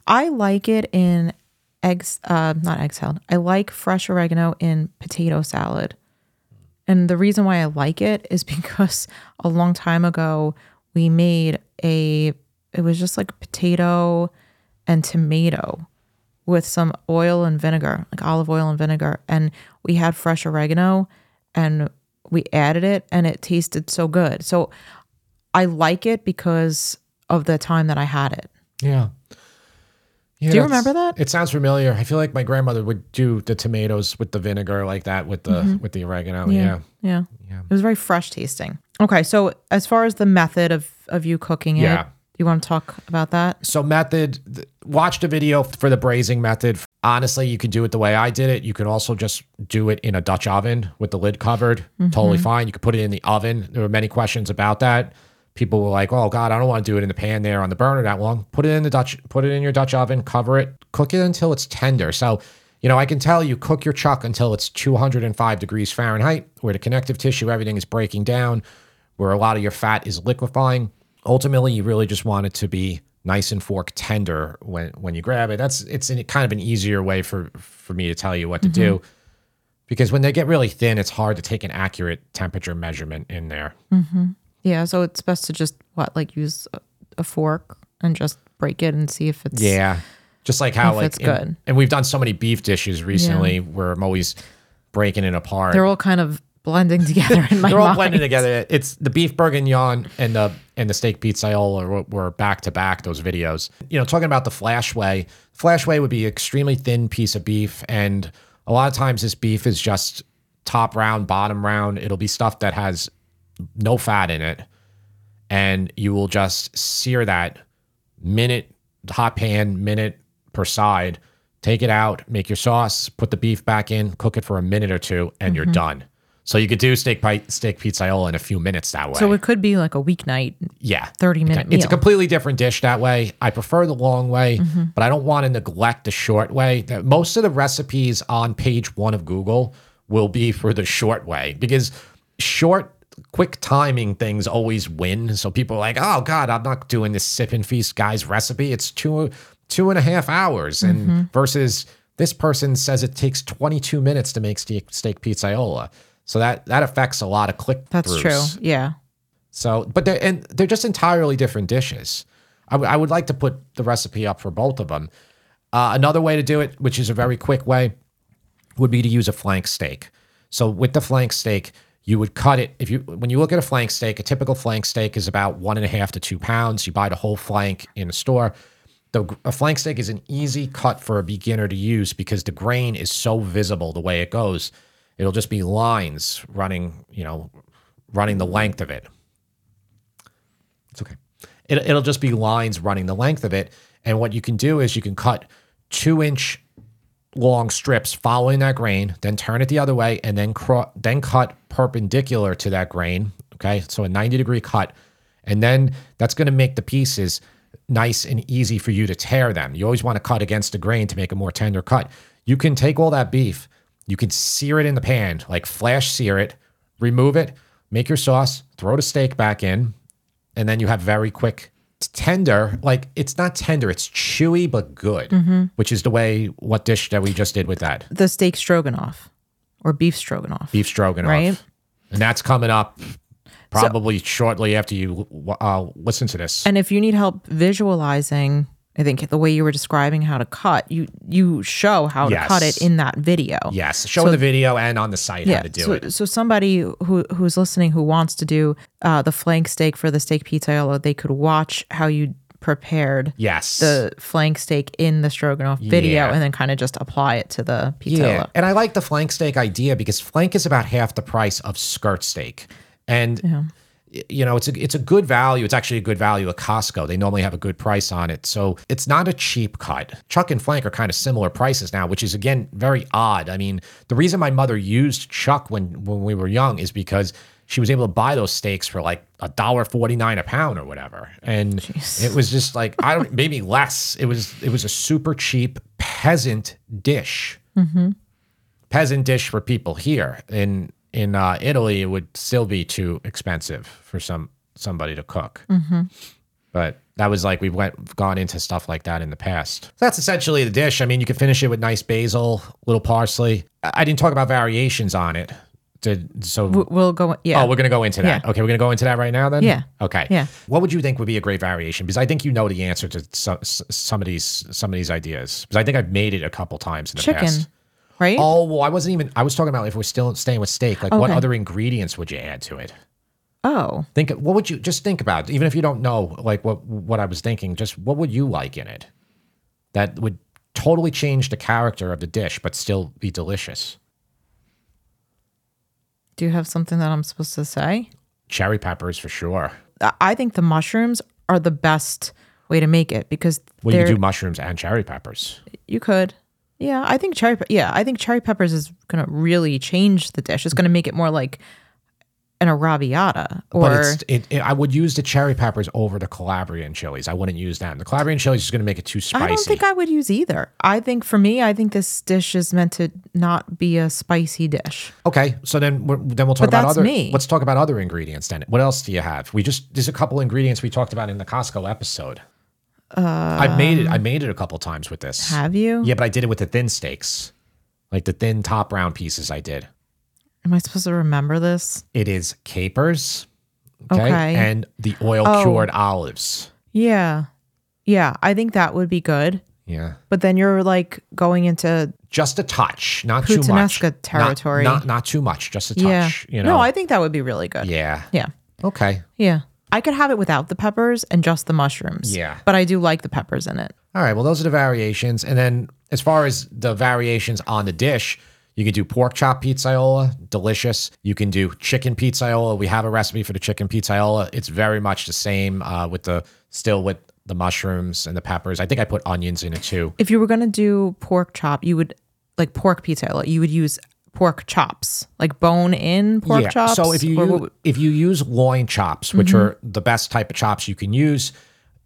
I like it in eggs, uh, not egg salad. I like fresh oregano in potato salad. And the reason why I like it is because a long time ago, we made a, it was just like potato and tomato with some oil and vinegar, like olive oil and vinegar. And we had fresh oregano and we added it and it tasted so good. So I like it because of the time that I had it. Yeah. Yeah, do you remember that? It sounds familiar. I feel like my grandmother would do the tomatoes with the vinegar like that with the mm-hmm. with the oregano. Yeah, yeah. Yeah. Yeah. It was very fresh tasting. Okay. So as far as the method of, of you cooking it, yeah. you want to talk about that? So method, th- watch the video for the braising method. Honestly, you can do it the way I did it. You can also just do it in a Dutch oven with the lid covered. Mm-hmm. Totally fine. You could put it in the oven. There were many questions about that. People were like, oh, God, I don't want to do it in the pan there on the burner that long. Put it in the Dutch, put it in your Dutch oven, cover it, cook it until it's tender. So, you know, I can tell you cook your chuck until it's two hundred five degrees Fahrenheit, where the connective tissue, everything is breaking down, where a lot of your fat is liquefying. Ultimately, you really just want it to be nice and fork tender when, when you grab it. That's it's an, kind of an easier way for, for me to tell you what to mm-hmm. do. Because when they get really thin, it's hard to take an accurate temperature measurement in there. Mm-hmm. Yeah, so it's best to just, what, like use a fork and just break it and see if it's Yeah, just like how, like, it's in, good. And we've done so many beef dishes recently yeah. where I'm always breaking it apart. They're all kind of blending together in my They're all mind. blending together. It's the beef bourguignon and the and the steak pizzaiola were back-to-back, those videos. You know, talking about the flashway, flashway would be an extremely thin piece of beef, and a lot of times this beef is just top round, bottom round. It'll be stuff that has no fat in it, and you will just sear that minute, hot pan, minute per side, take it out, make your sauce, put the beef back in, cook it for a minute or two, and mm-hmm. you're done. So you could do steak pi- steak pizzaiola in a few minutes that way. So it could be like a weeknight, yeah, thirty-minute it's meal. It's a completely different dish that way. I prefer the long way, mm-hmm. but I don't want to neglect the short way. Most of the recipes on page one of Google will be for the short way, because short quick timing things always win. So people are like, oh God, I'm not doing this sip and feast guy's recipe. It's two, two and a half hours. And mm-hmm. versus this person says it takes twenty-two minutes to make steak, steak pizzaiola. So that, that affects a lot of click. That's true. Yeah. So, but they're, and they're just entirely different dishes. I, I would like to put the recipe up for both of them. Uh, another way to do it, which is a very quick way, would be to use a flank steak. So with the flank steak, you would cut it. If you, when you look at a flank steak, a typical flank steak is about one and a half to two pounds. You buy the whole flank in a store. The, a flank steak is an easy cut for a beginner to use because the grain is so visible the way it goes. It'll just be lines running, you know, running the length of it. It's okay. It, it'll just be lines running the length of it. And what you can do is you can cut two inch long strips following that grain, then turn it the other way, and then cro- then cut perpendicular to that grain. Okay, so a ninety degree cut. And then that's going to make the pieces nice and easy for you to tear them. You always want to cut against the grain to make a more tender cut. You can take all that beef, you can sear it in the pan, like flash sear it, remove it, make your sauce, throw the steak back in, and then you have very quick, tender, like it's not tender, it's chewy, but good, mm-hmm. which is the way, what dish that we just did with that? The steak stroganoff or beef stroganoff. Beef stroganoff. Right? And that's coming up probably so, shortly after you uh, listen to this. And if you need help visualizing, I think the way you were describing how to cut, you you show how yes. to cut it in that video. Yes, show so, the video and on the site yeah, how to do so, it. So somebody who who's listening who wants to do uh, the flank steak for the steak pizzaiolo, they could watch how you prepared yes. the flank steak in the stroganoff video yeah. and then kind of just apply it to the pizzaiolo. Yeah. And I like the flank steak idea because flank is about half the price of skirt steak. And yeah. you know, it's a, it's a good value. It's actually a good value at Costco. They normally have a good price on it. So it's not a cheap cut. Chuck and flank are kind of similar prices now, which is, again, very odd. I mean, the reason my mother used chuck when, when we were young is because she was able to buy those steaks for like a dollar forty-nine a pound or whatever. And Jeez. It was just like, I don't, maybe less. It was, it was a super cheap peasant dish, mm-hmm. peasant dish for people here. And In uh, Italy, it would still be too expensive for some somebody to cook. Mm-hmm. But that was like, we've went gone into stuff like that in the past. So that's essentially the dish. I mean, you can finish it with nice basil, little parsley. I didn't talk about variations on it. Did, so we'll go. Yeah. Oh, we're going to go into that. Yeah. Okay, we're going to go into that right now then? Yeah. Okay. Yeah. What would you think would be a great variation? Because I think you know the answer to some, some, of, these, some of these ideas. Because I think I've made it a couple times in the Chicken. past. Right? Oh, well, I wasn't even, I was talking about if we're still staying with steak, like okay. what other ingredients would you add to it? Oh. Think, what would you, just think about, even if you don't know, like what, what I was thinking, just what would you like in it that would totally change the character of the dish, but still be delicious? Do you have something that I'm supposed to say? Cherry peppers for sure. I think the mushrooms are the best way to make it because Well, you could do mushrooms and cherry peppers. You could. Yeah, I think cherry. Yeah, I think cherry peppers is gonna really change the dish. It's gonna make it more like an arrabbiata. Or but it's, it, it, I would use the cherry peppers over the Calabrian chilies. I wouldn't use them. The Calabrian chilies is gonna make it too spicy. I don't think I would use either. I think for me, I think this dish is meant to not be a spicy dish. Okay, so then we're, then we'll talk but about that's other. Me. Let's talk about other ingredients then. What else do you have? We just there's a couple ingredients we talked about in the Costco episode. Um, I made it. I made it a couple times with this. Have you? Yeah, but I did it with the thin steaks, like the thin top round pieces. I did. Am I supposed to remember this? It is capers, okay, okay. and the oil cured oh. olives. Yeah, yeah. I think that would be good. Yeah, but then you're like going into just a touch, not too much territory. Not, not not too much, just a touch. Yeah. You know? No, I think that would be really good. Yeah. Yeah. Okay. Yeah. I could have it without the peppers and just the mushrooms. Yeah. But I do like the peppers in it. All right. Well, those are the variations. And then as far as the variations on the dish, you can do pork chop pizzaiola. Delicious. You can do chicken pizzaiola. We have a recipe for the chicken pizzaiola. It's very much the same uh, with the still with the mushrooms and the peppers. I think I put onions in it too. If you were going to do pork chop, you would like pork pizzaiola. You would use pork chops, like bone in pork yeah. chops. So if you or, use, if you use loin chops, which mm-hmm. are the best type of chops you can use,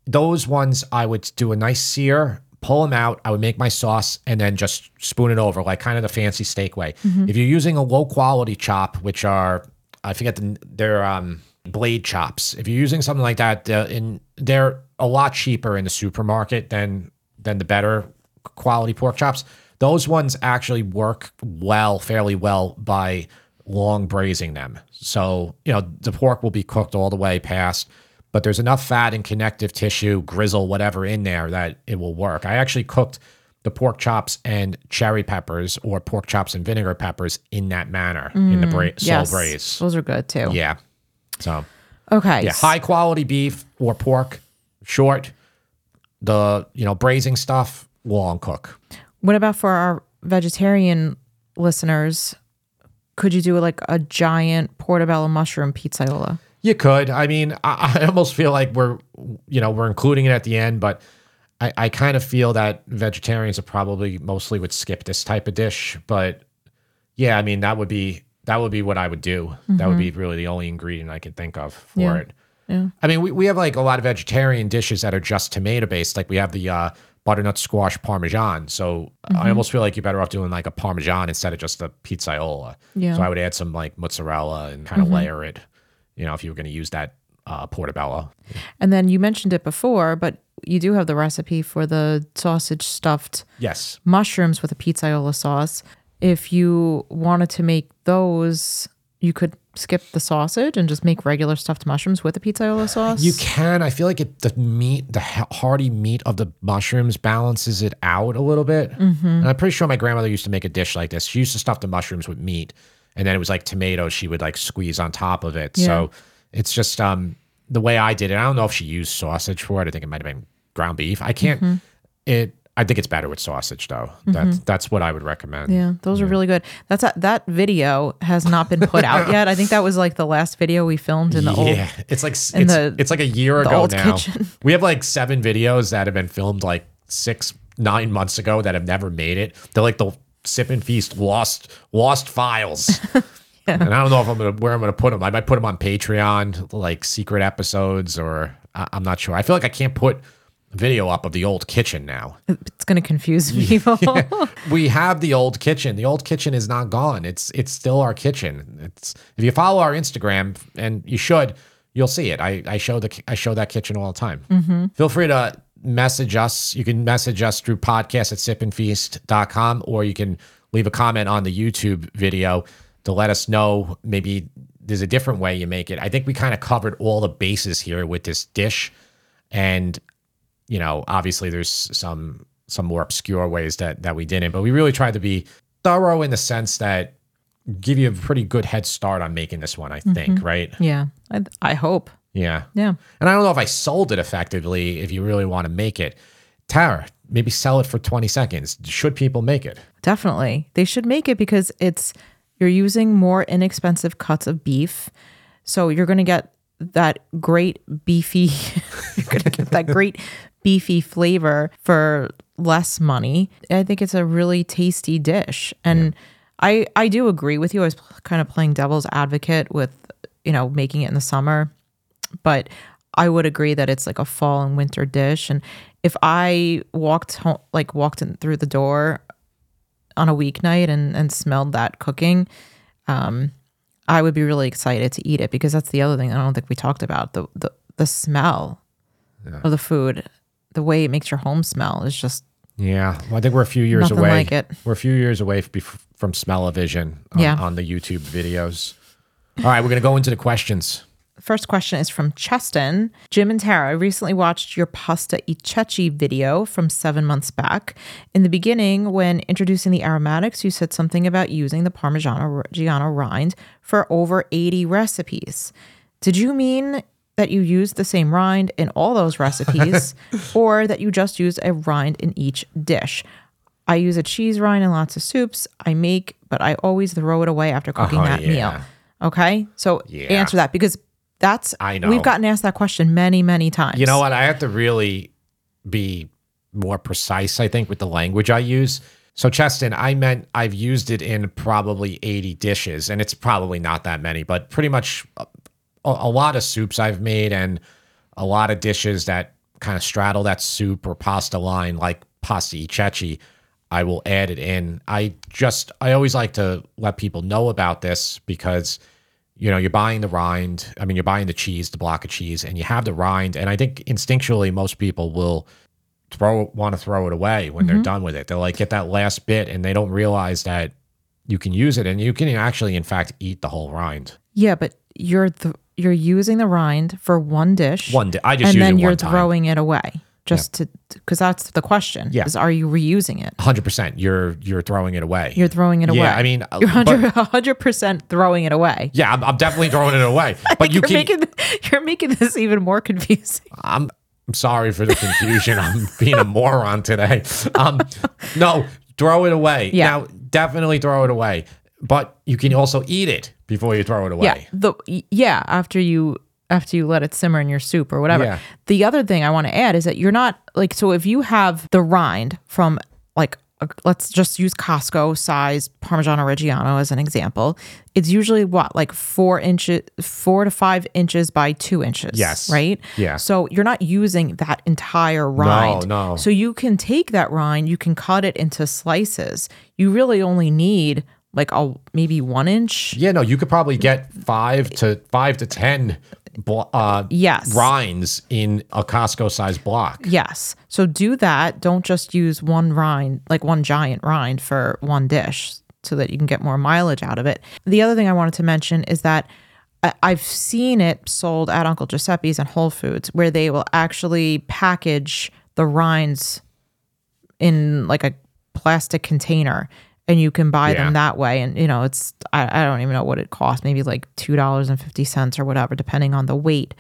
those ones I would do a nice sear, pull them out. I would make my sauce and then just spoon it over, like kind of the fancy steak way. Mm-hmm. If you're using a low quality chop, which are I forget the, they're um, blade chops. If you're using something like that, uh, in they're a lot cheaper in the supermarket than than the better quality pork chops. Those ones actually work well, fairly well by long braising them. So, you know, the pork will be cooked all the way past, but there's enough fat and connective tissue, grizzle, whatever in there that it will work. I actually cooked the pork chops and cherry peppers or pork chops and vinegar peppers in that manner, mm, in the bra- sole yes. braise. Those are good too. Yeah. So, okay. Yeah, high quality beef or pork, short. The, you know, braising stuff, long cook. What about for our vegetarian listeners? Could you do like a giant portobello mushroom pizzaiola? You could. I mean, I, I almost feel like we're, you know, we're including it at the end, but I, I kind of feel that vegetarians are probably mostly would skip this type of dish. But yeah, I mean, that would be, that would be what I would do. Mm-hmm. That would be really the only ingredient I can think of for yeah. it. Yeah. I mean, we, we have like a lot of vegetarian dishes that are just tomato based. Like we have the uh, butternut squash parmesan. So mm-hmm. I almost feel like you're better off doing like a parmesan instead of just the pizzaiola. Yeah. So I would add some like mozzarella and kind of mm-hmm. layer it, you know, if you were going to use that uh, portobello. And then you mentioned it before, but you do have the recipe for the sausage stuffed yes. mushrooms with a pizzaiola sauce. If you wanted to make those, you could skip the sausage and just make regular stuffed mushrooms with a pizzaiola sauce? You can. I feel like it, the meat, the hearty meat of the mushrooms balances it out a little bit. Mm-hmm. And I'm pretty sure my grandmother used to make a dish like this. She used to stuff the mushrooms with meat, and then it was like tomatoes she would like squeeze on top of it. Yeah. So it's just um, the way I did it. I don't know if she used sausage for it. I think it might have been ground beef. I can't mm-hmm. – it. I think it's better with sausage, though. That's mm-hmm. that's what I would recommend. Yeah, those yeah. are really good. That's a, that video has not been put out yet. I think that was like the last video we filmed in the yeah. old. Yeah, it's like it's, the, it's like a year ago now. Kitchen. We have like seven videos that have been filmed like six, nine months ago that have never made it. They're like the Sip and Feast lost lost files. yeah. And I don't know if I'm gonna where I'm gonna put them. I might put them on Patreon, like secret episodes, or I, I'm not sure. I feel like I can't put video up of the old kitchen now. It's going to confuse people. yeah. We have the old kitchen. The old kitchen is not gone. It's it's still our kitchen. It's if you follow our Instagram, and you should, you'll see it. I, I show the I show that kitchen all the time. Mm-hmm. Feel free to message us. You can message us through podcast at sip and feast dot com, or you can leave a comment on the YouTube video to let us know. Maybe there's a different way you make it. I think we kind of covered all the bases here with this dish, and you know, obviously there's some some more obscure ways that that we didn't, but we really tried to be thorough in the sense that give you a pretty good head start on making this one, I mm-hmm. think, right? Yeah, I, I hope. Yeah. Yeah. And I don't know if I sold it effectively if you really want to make it. Tara, maybe sell it for twenty seconds. Should people make it? Definitely. They should make it because it's you're using more inexpensive cuts of beef. So you're going to get that great beefy, you're going to get that great beefy flavor for less money. I think it's a really tasty dish. And yeah. I, I do agree with you. I was kind of playing devil's advocate with, you know, making it in the summer, but I would agree that it's like a fall and winter dish. And if I walked home, like walked in through the door on a weeknight and, and smelled that cooking, um, I would be really excited to eat it because that's the other thing I don't think we talked about. The, the, the smell yeah. of the food, the way it makes your home smell is just yeah. Well, I think we're a few years away. Like it. We're a few years away from smell-o-vision on, yeah. on the YouTube videos. All right, we're going to go into the questions. First question is from Cheston. Jim and Tara, I recently watched your pasta e ceci video from seven months back. In the beginning, when introducing the aromatics, you said something about using the Parmigiano rind for over eighty recipes. Did you mean that you used the same rind in all those recipes or that you just used a rind in each dish? I use a cheese rind in lots of soups I make, but I always throw it away after cooking uh-huh, that yeah. meal. Okay? So yeah. answer that because That's, I know. We've gotten asked that question many, many times. You know what? I have to really be more precise, I think, with the language I use. So, Cheston, I meant I've used it in probably eighty dishes, and it's probably not that many, but pretty much a, a lot of soups I've made and a lot of dishes that kind of straddle that soup or pasta line, like pasta e ceci, I will add it in. I just, I always like to let people know about this because you know, you're buying the rind. I mean, you're buying the cheese, the block of cheese, and you have the rind. And I think instinctually, most people will throw want to throw it away when mm-hmm. they're done with it. They'll like get that last bit, and they don't realize that you can use it, and you can actually, in fact, eat the whole rind. Yeah, but you're th- you're using the rind for one dish. One dish. I just use it one time. And then you're throwing it away. Just yeah. to, because that's the question. Yeah. Is, are you reusing it? one hundred percent. You're you're throwing it away. You're throwing it away. Yeah, I mean, you're one hundred percent throwing it away. Yeah, I'm, I'm definitely throwing it away. But you you're can, making you're making this even more confusing. I'm I'm sorry for the confusion. I'm being a moron today. Um, no, throw it away. Yeah. Now, definitely throw it away. But you can also eat it before you throw it away. Yeah. The, yeah. After you. after you let it simmer in your soup or whatever. Yeah. The other thing I want to add is that you're not like, so if you have the rind from like, a, let's just use Costco size Parmigiano Reggiano as an example. It's usually what, like four inches, four to five inches by two inches. Yes. Right? Yeah. So you're not using that entire rind. No, no. So you can take that rind, you can cut it into slices. You really only need like a, maybe one inch. Yeah, no, you could probably get five to five to ten Uh, yes. rinds in a Costco-sized block. Yes. So do that. Don't just use one rind, like one giant rind for one dish so that you can get more mileage out of it. The other thing I wanted to mention is that I- I've seen it sold at Uncle Giuseppe's and Whole Foods where they will actually package the rinds in like a plastic container. And you can buy yeah. them that way. And, you know, it's, I, I don't even know what it costs, maybe like two dollars and fifty cents or whatever, depending on the weight.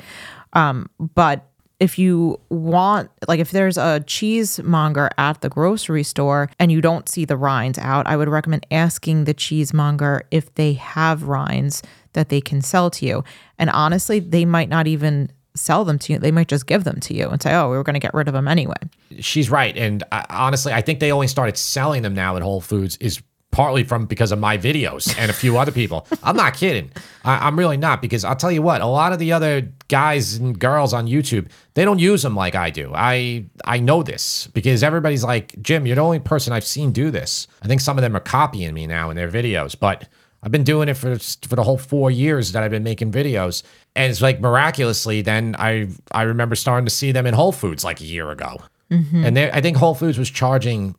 Um, but if you want, like if there's a cheesemonger at the grocery store and you don't see the rinds out, I would recommend asking the cheesemonger if they have rinds that they can sell to you. And honestly, they might not even sell them to you. They might just give them to you and say, oh, we were going to get rid of them anyway. She's right. And I, honestly, I think they only started selling them now at Whole Foods is partly from because of my videos and a few other people. I'm not kidding. I, I'm really not, because I'll tell you what, a lot of the other guys and girls on YouTube, they don't use them like I do. I I know this because everybody's like, Jim, you're the only person I've seen do this. I think some of them are copying me now in their videos, but I've been doing it for for the whole four years that I've been making videos. And it's like miraculously, then I I remember starting to see them in Whole Foods like a year ago. Mm-hmm. And I think Whole Foods was charging,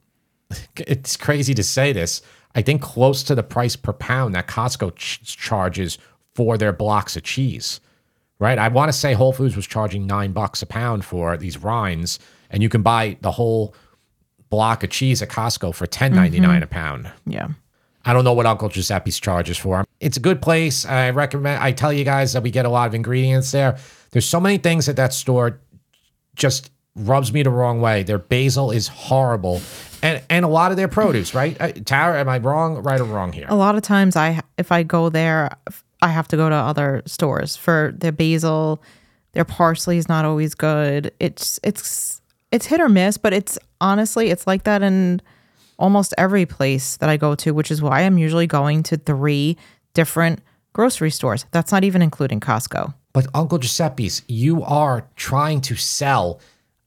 it's crazy to say this, I think close to the price per pound that Costco ch- charges for their blocks of cheese, right? I want to say Whole Foods was charging nine bucks a pound for these rinds. And you can buy the whole block of cheese at Costco for ten dollars and ninety-nine cents mm-hmm. a pound. Yeah. I don't know what Uncle Giuseppe's charges for. It's a good place. I recommend, I tell you guys that we get a lot of ingredients there. There's so many things at that store just rubs me the wrong way. Their basil is horrible. And and a lot of their produce, right? Uh, Tara, am I wrong, right or wrong here? A lot of times I if I go there, I have to go to other stores for their basil. Their parsley is not always good. It's it's it's hit or miss, but it's honestly, it's like that in almost every place that I go to, which is why I'm usually going to three different grocery stores. That's not even including Costco. But Uncle Giuseppe's, you are trying to sell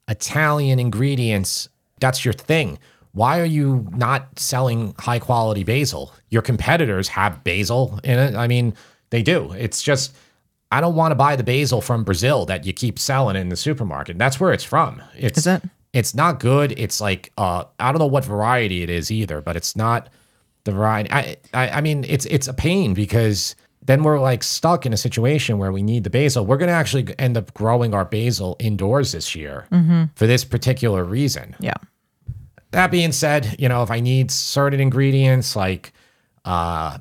Italian ingredients. That's your thing. Why are you not selling high quality basil? Your competitors have basil in it. I mean, they do. It's just, I don't want to buy the basil from Brazil that you keep selling in the supermarket. That's where it's from. It's, is it? It's not good. It's like, uh, I don't know what variety it is either, but it's not the variety. I, I, I mean, it's it's a pain because then we're like stuck in a situation where we need the basil. We're going to actually end up growing our basil indoors this year mm-hmm. for this particular reason. Yeah. That being said, you know, if I need certain ingredients like, uh,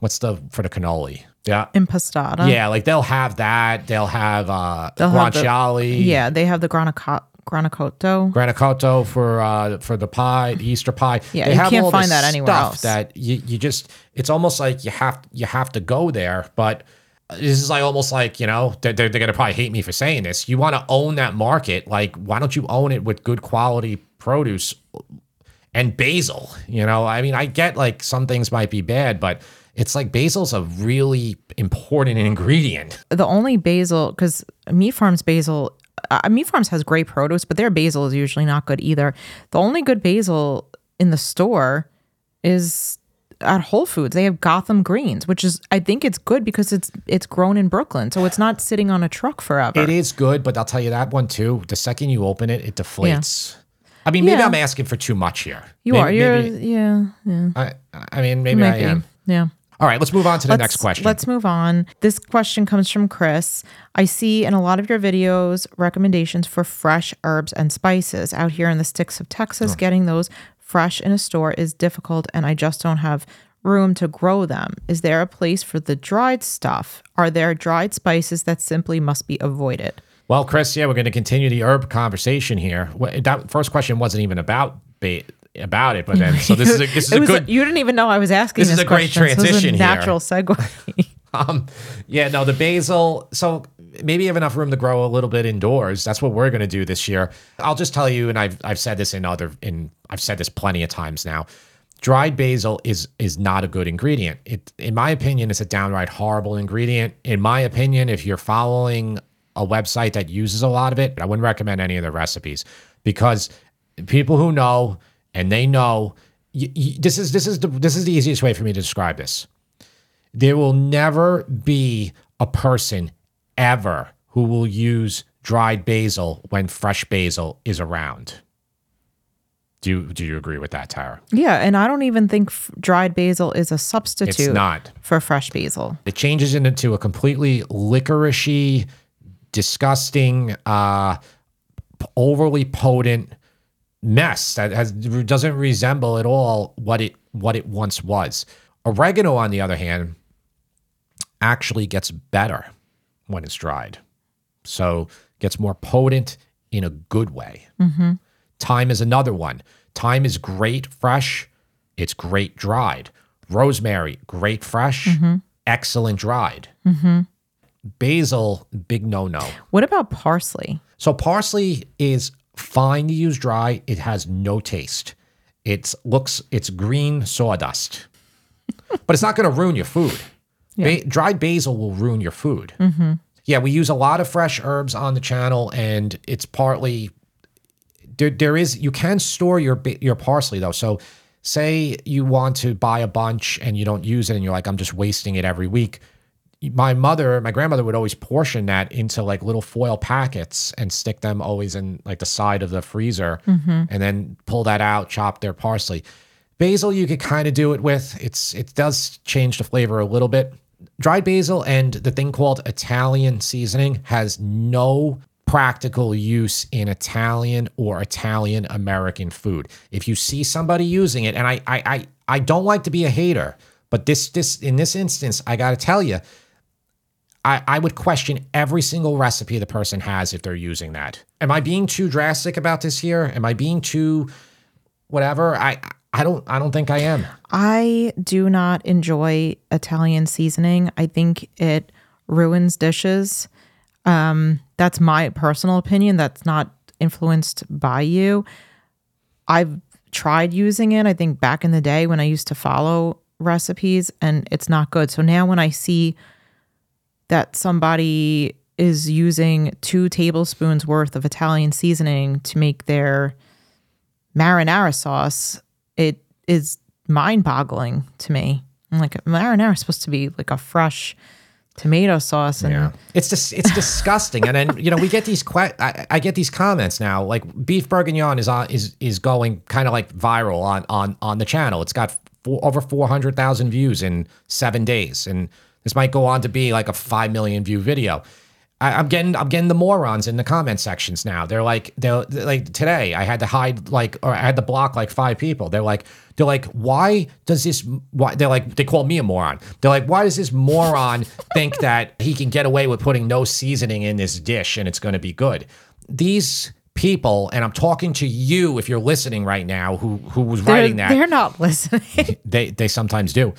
what's the, for the cannoli? Yeah. Impastata. Yeah, like they'll have that. They'll have uh they'll guanciale. Have the, yeah, they have the granaco- granacotto. Granacotto for uh for the pie, the Easter pie. Yeah, they you have can't all find that anywhere else. That you, you just it's almost like you have you have to go there, but this is like almost like, you know, they're, they're gonna probably hate me for saying this. You want to own that market. Like, why don't you own it with good quality produce and basil? You know, I mean, I get like some things might be bad, but it's like basil's a really important ingredient. The only basil, because Meat Farm's basil, uh, Meat Farm's has great produce, but their basil is usually not good either. The only good basil in the store is at Whole Foods. They have Gotham Greens, which is, I think it's good because it's it's grown in Brooklyn, so it's not sitting on a truck forever. It is good, but I'll tell you that one too. The second you open it, it deflates. Yeah. I mean, maybe yeah. I'm asking for too much here. You maybe, are. You're, maybe, yeah. yeah. I, I mean, maybe, maybe I am. Yeah. All right, let's move on to the let's, next question. Let's move on. This question comes from Chris. I see in a lot of your videos recommendations for fresh herbs and spices. Out here in the sticks of Texas, oh. getting those fresh in a store is difficult, and I just don't have room to grow them. Is there a place for the dried stuff? Are there dried spices that simply must be avoided? Well, Chris, yeah, we're going to continue the herb conversation here. That first question wasn't even about bait. about it, but then so this is a, this is a good. A, you didn't even know I was asking. This, this is a question. great transition. So this is a natural here. segue. um, yeah, no, the basil. So maybe you have enough room to grow a little bit indoors. That's what we're going to do this year. I'll just tell you, and I've I've said this in other in I've said this plenty of times now. Dried basil is is not a good ingredient. It, in my opinion, it's a downright horrible ingredient. In my opinion, if you're following a website that uses a lot of it, I wouldn't recommend any of the recipes because people who know. And they know you, you, this is this is the this is the easiest way for me to describe this. There will never be a person ever who will use dried basil when fresh basil is around. Do you, do you agree with that, Tyra? Yeah, and I don't even think f- dried basil is a substitute. It's not. For fresh basil. It changes it into a completely licoricey, disgusting, uh, overly potent mess that has doesn't resemble at all what it what it once was. Oregano, on the other hand, actually gets better when it's dried, so gets more potent in a good way. Mm-hmm. Thyme is another one. Thyme is great fresh. It's great dried. Rosemary, great fresh. Mm-hmm. Excellent dried. Mm-hmm. Basil, big no-no. What about parsley? So parsley is fine to use dry. It has no taste. It's looks, it's green sawdust, but it's not going to ruin your food. Yeah. Ba- dried basil will ruin your food. Mm-hmm. Yeah, we use a lot of fresh herbs on the channel, and it's partly there. There is you can store your your parsley though. So, say you want to buy a bunch and you don't use it, and you're like, I'm just wasting it every week. My mother, my grandmother would always portion that into like little foil packets and stick them always in like the side of the freezer. Mm-hmm. And then pull that out, chop their parsley. Basil, you could kind of do it with. It's It does change the flavor a little bit. Dried basil and the thing called Italian seasoning has no practical use in Italian or Italian American food. If you see somebody using it, and I, I, I, I don't like to be a hater, but this this in this instance, I got to tell you, I, I would question every single recipe the person has if they're using that. Am I being too drastic about this here? Am I being too whatever? I I don't I don't think I am. I do not enjoy Italian seasoning. I think it ruins dishes. Um, that's my personal opinion. That's not influenced by you. I've tried using it. I think back in the day when I used to follow recipes, and it's not good. So now when I see that somebody is using two tablespoons worth of Italian seasoning to make their marinara sauce, it is mind-boggling to me. I'm like, marinara is supposed to be like a fresh tomato sauce, and yeah. it's just it's disgusting. And then you know we get these que- I, I get these comments now, like beef bourguignon is on is is going kind of like viral on on on the channel. It's got four, over four hundred thousand views in seven days, and this might go on to be like a five million view video. I, I'm getting I'm getting the morons in the comment sections now. They're like they're, they're like today I had to hide like or I had to block like five people. They're like they're like why does this why they're like they call me a moron. They're like why does this moron think that he can get away with putting no seasoning in this dish and it's going to be good? These people, and I'm talking to you if you're listening right now who who was they're, writing that. They're not listening. They they sometimes do.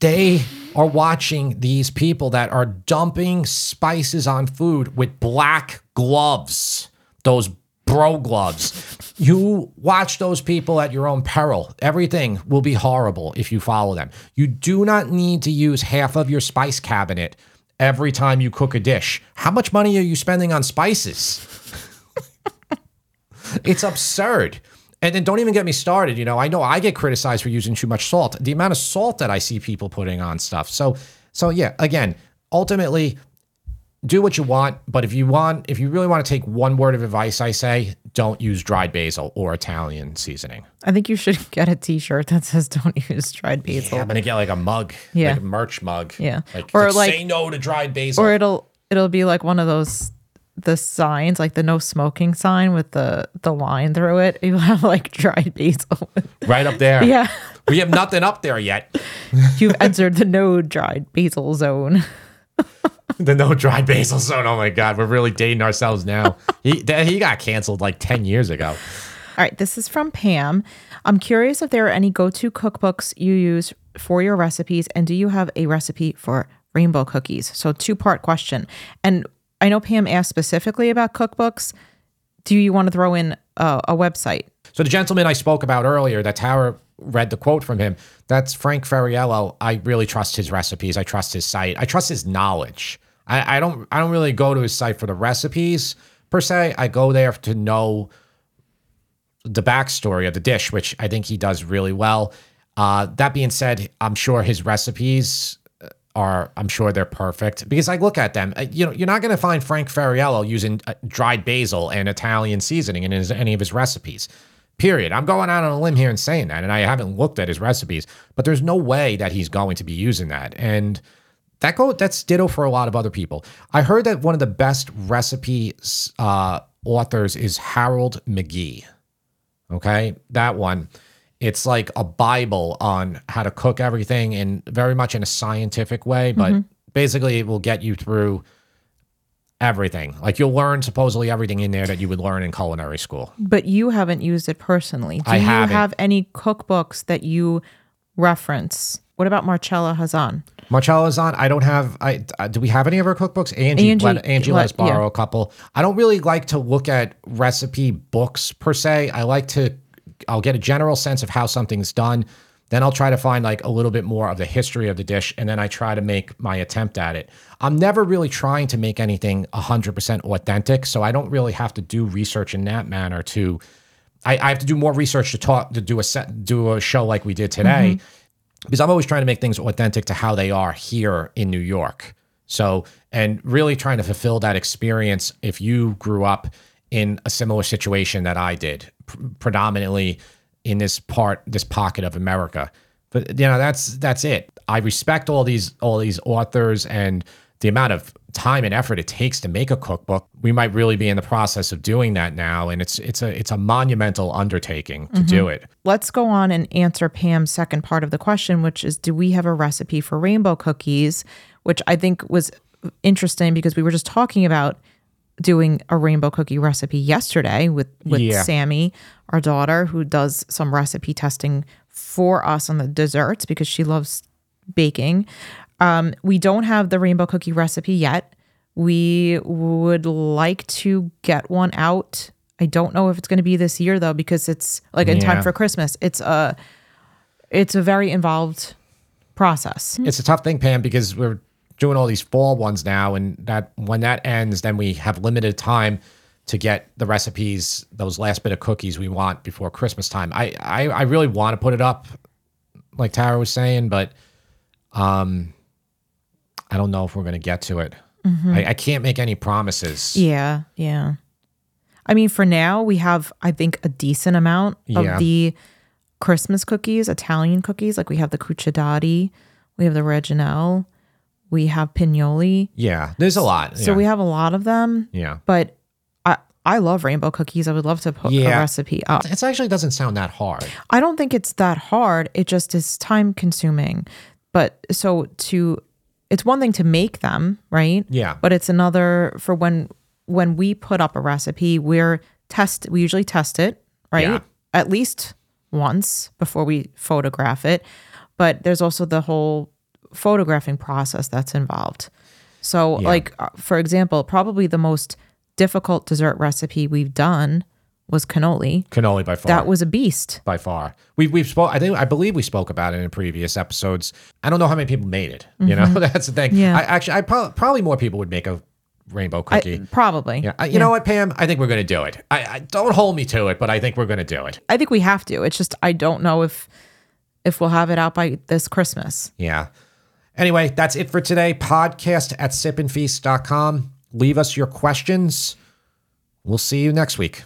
They are watching these people that are dumping spices on food with black gloves, those bro gloves. You watch those people at your own peril. Everything will be horrible if you follow them. You do not need to use half of your spice cabinet every time you cook a dish. How much money are you spending on spices? It's absurd. And then don't even get me started. You know, I know I get criticized for using too much salt. The amount of salt that I see people putting on stuff. So, so yeah, again, ultimately, do what you want, but if you want, if you really want to take one word of advice, I say don't use dried basil or Italian seasoning. I think you should get a T-shirt that says "Don't use dried basil." Yeah, I'm gonna get like a mug, yeah, like a merch mug, yeah, like, or like, like say no to dried basil, or it'll it'll be like one of those the signs, like the no smoking sign with the the line through it. You have like dried basil right up there. Yeah, we have nothing up there yet. You've entered the no dried basil zone. The no dried basil zone. Oh my God, we're really dating ourselves now. he he got canceled like ten years ago. All right, this is from Pam. I'm curious if there are any go-to cookbooks you use for your recipes, and do you have a recipe for rainbow cookies? So two-part question. And I know Pam asked specifically about cookbooks. Do you want to throw in a, a website? So the gentleman I spoke about earlier, that's Howard. Read the quote from him. That's Frank Ferriello. I really trust his recipes. I trust his site. I trust his knowledge. I, I don't. I don't really go to his site for the recipes per se. I go there to know the backstory of the dish, which I think he does really well. Uh, that being said, I'm sure his recipes are. I'm sure they're perfect because I look at them. You know, you're not going to find Frank Ferriello using dried basil and Italian seasoning in his, any of his recipes. Period. I'm going out on a limb here and saying that, and I haven't looked at his recipes, but there's no way that he's going to be using that. And that go that's ditto for a lot of other people. I heard that one of the best recipe uh, authors is Harold McGee. Okay, that one. It's like a Bible on how to cook everything, and very much in a scientific way, but mm-hmm. basically it will get you through everything. Like you'll learn supposedly everything in there that you would learn in culinary school. But you haven't used it personally. Do I you haven't. Have any cookbooks that you reference? What about Marcella Hazan? Marcella Hazan, I don't have, I uh, do we have any of her cookbooks? Angie, Angie let, Angie let, let us borrow yeah. a couple. I don't really like to look at recipe books per se. I like to, I'll get a general sense of how something's done. Then I'll try to find like a little bit more of the history of the dish, and then I try to make my attempt at it. I'm never really trying to make anything one hundred percent authentic, so I don't really have to do research in that manner to, I, I have to do more research to talk, to do a set, do a show like we did today, mm-hmm. because I'm always trying to make things authentic to how they are here in New York. So, and really trying to fulfill that experience if you grew up in a similar situation that I did, pr- predominantly in this part, this pocket of America. But you know, that's that's it. I respect all these all these authors and the amount of time and effort it takes to make a cookbook. We might really be in the process of doing that now, and it's it's a it's a monumental undertaking to mm-hmm. do it. Let's go on and answer Pam's second part of the question, which is, do we have a recipe for rainbow cookies? Which I think was interesting because we were just talking about doing a rainbow cookie recipe yesterday with, with yeah. Sammy, our daughter, who does some recipe testing for us on the desserts because she loves baking. Um, we don't have the rainbow cookie recipe yet. We would like to get one out. I don't know if it's going to be this year though, because it's like in yeah. time for Christmas. It's a, it's a very involved process. It's a tough thing, Pam, because we're doing all these fall ones now, and that when that ends, then we have limited time to get the recipes, those last bit of cookies we want before Christmas time. I I, I really want to put it up, like Tara was saying, but um, I don't know if we're going to get to it. Mm-hmm. I, I can't make any promises. Yeah, yeah. I mean, for now, we have, I think, a decent amount of yeah. the Christmas cookies, Italian cookies. Like we have the cucciadati, we have the Reginelle. We have pignoli. Yeah, there's a lot. So yeah. we have a lot of them. Yeah. But I I love rainbow cookies. I would love to put yeah. a recipe up. It actually doesn't sound that hard. I don't think it's that hard. It just is time consuming. But so to, it's one thing to make them, right? Yeah. But it's another for when when we put up a recipe, we're test, we usually test it, right? Yeah. At least once before we photograph it. But there's also the whole photographing process that's involved. So yeah. like, for example, probably the most difficult dessert recipe we've done was cannoli. Cannoli by far. That was a beast. By far. We, we've spoke, I think, I believe we spoke about it in previous episodes. I don't know how many people made it. Mm-hmm. You know, that's the thing. Yeah. I actually, I pro- probably more people would make a rainbow cookie. I, probably. Yeah. I, you yeah. know what, Pam? I think we're going to do it. I, I don't hold me to it, but I think we're going to do it. I think we have to. It's just, I don't know if, if we'll have it out by this Christmas. Yeah. Anyway, that's it for today. Podcast at sip and feast dot com. Leave us your questions. We'll see you next week.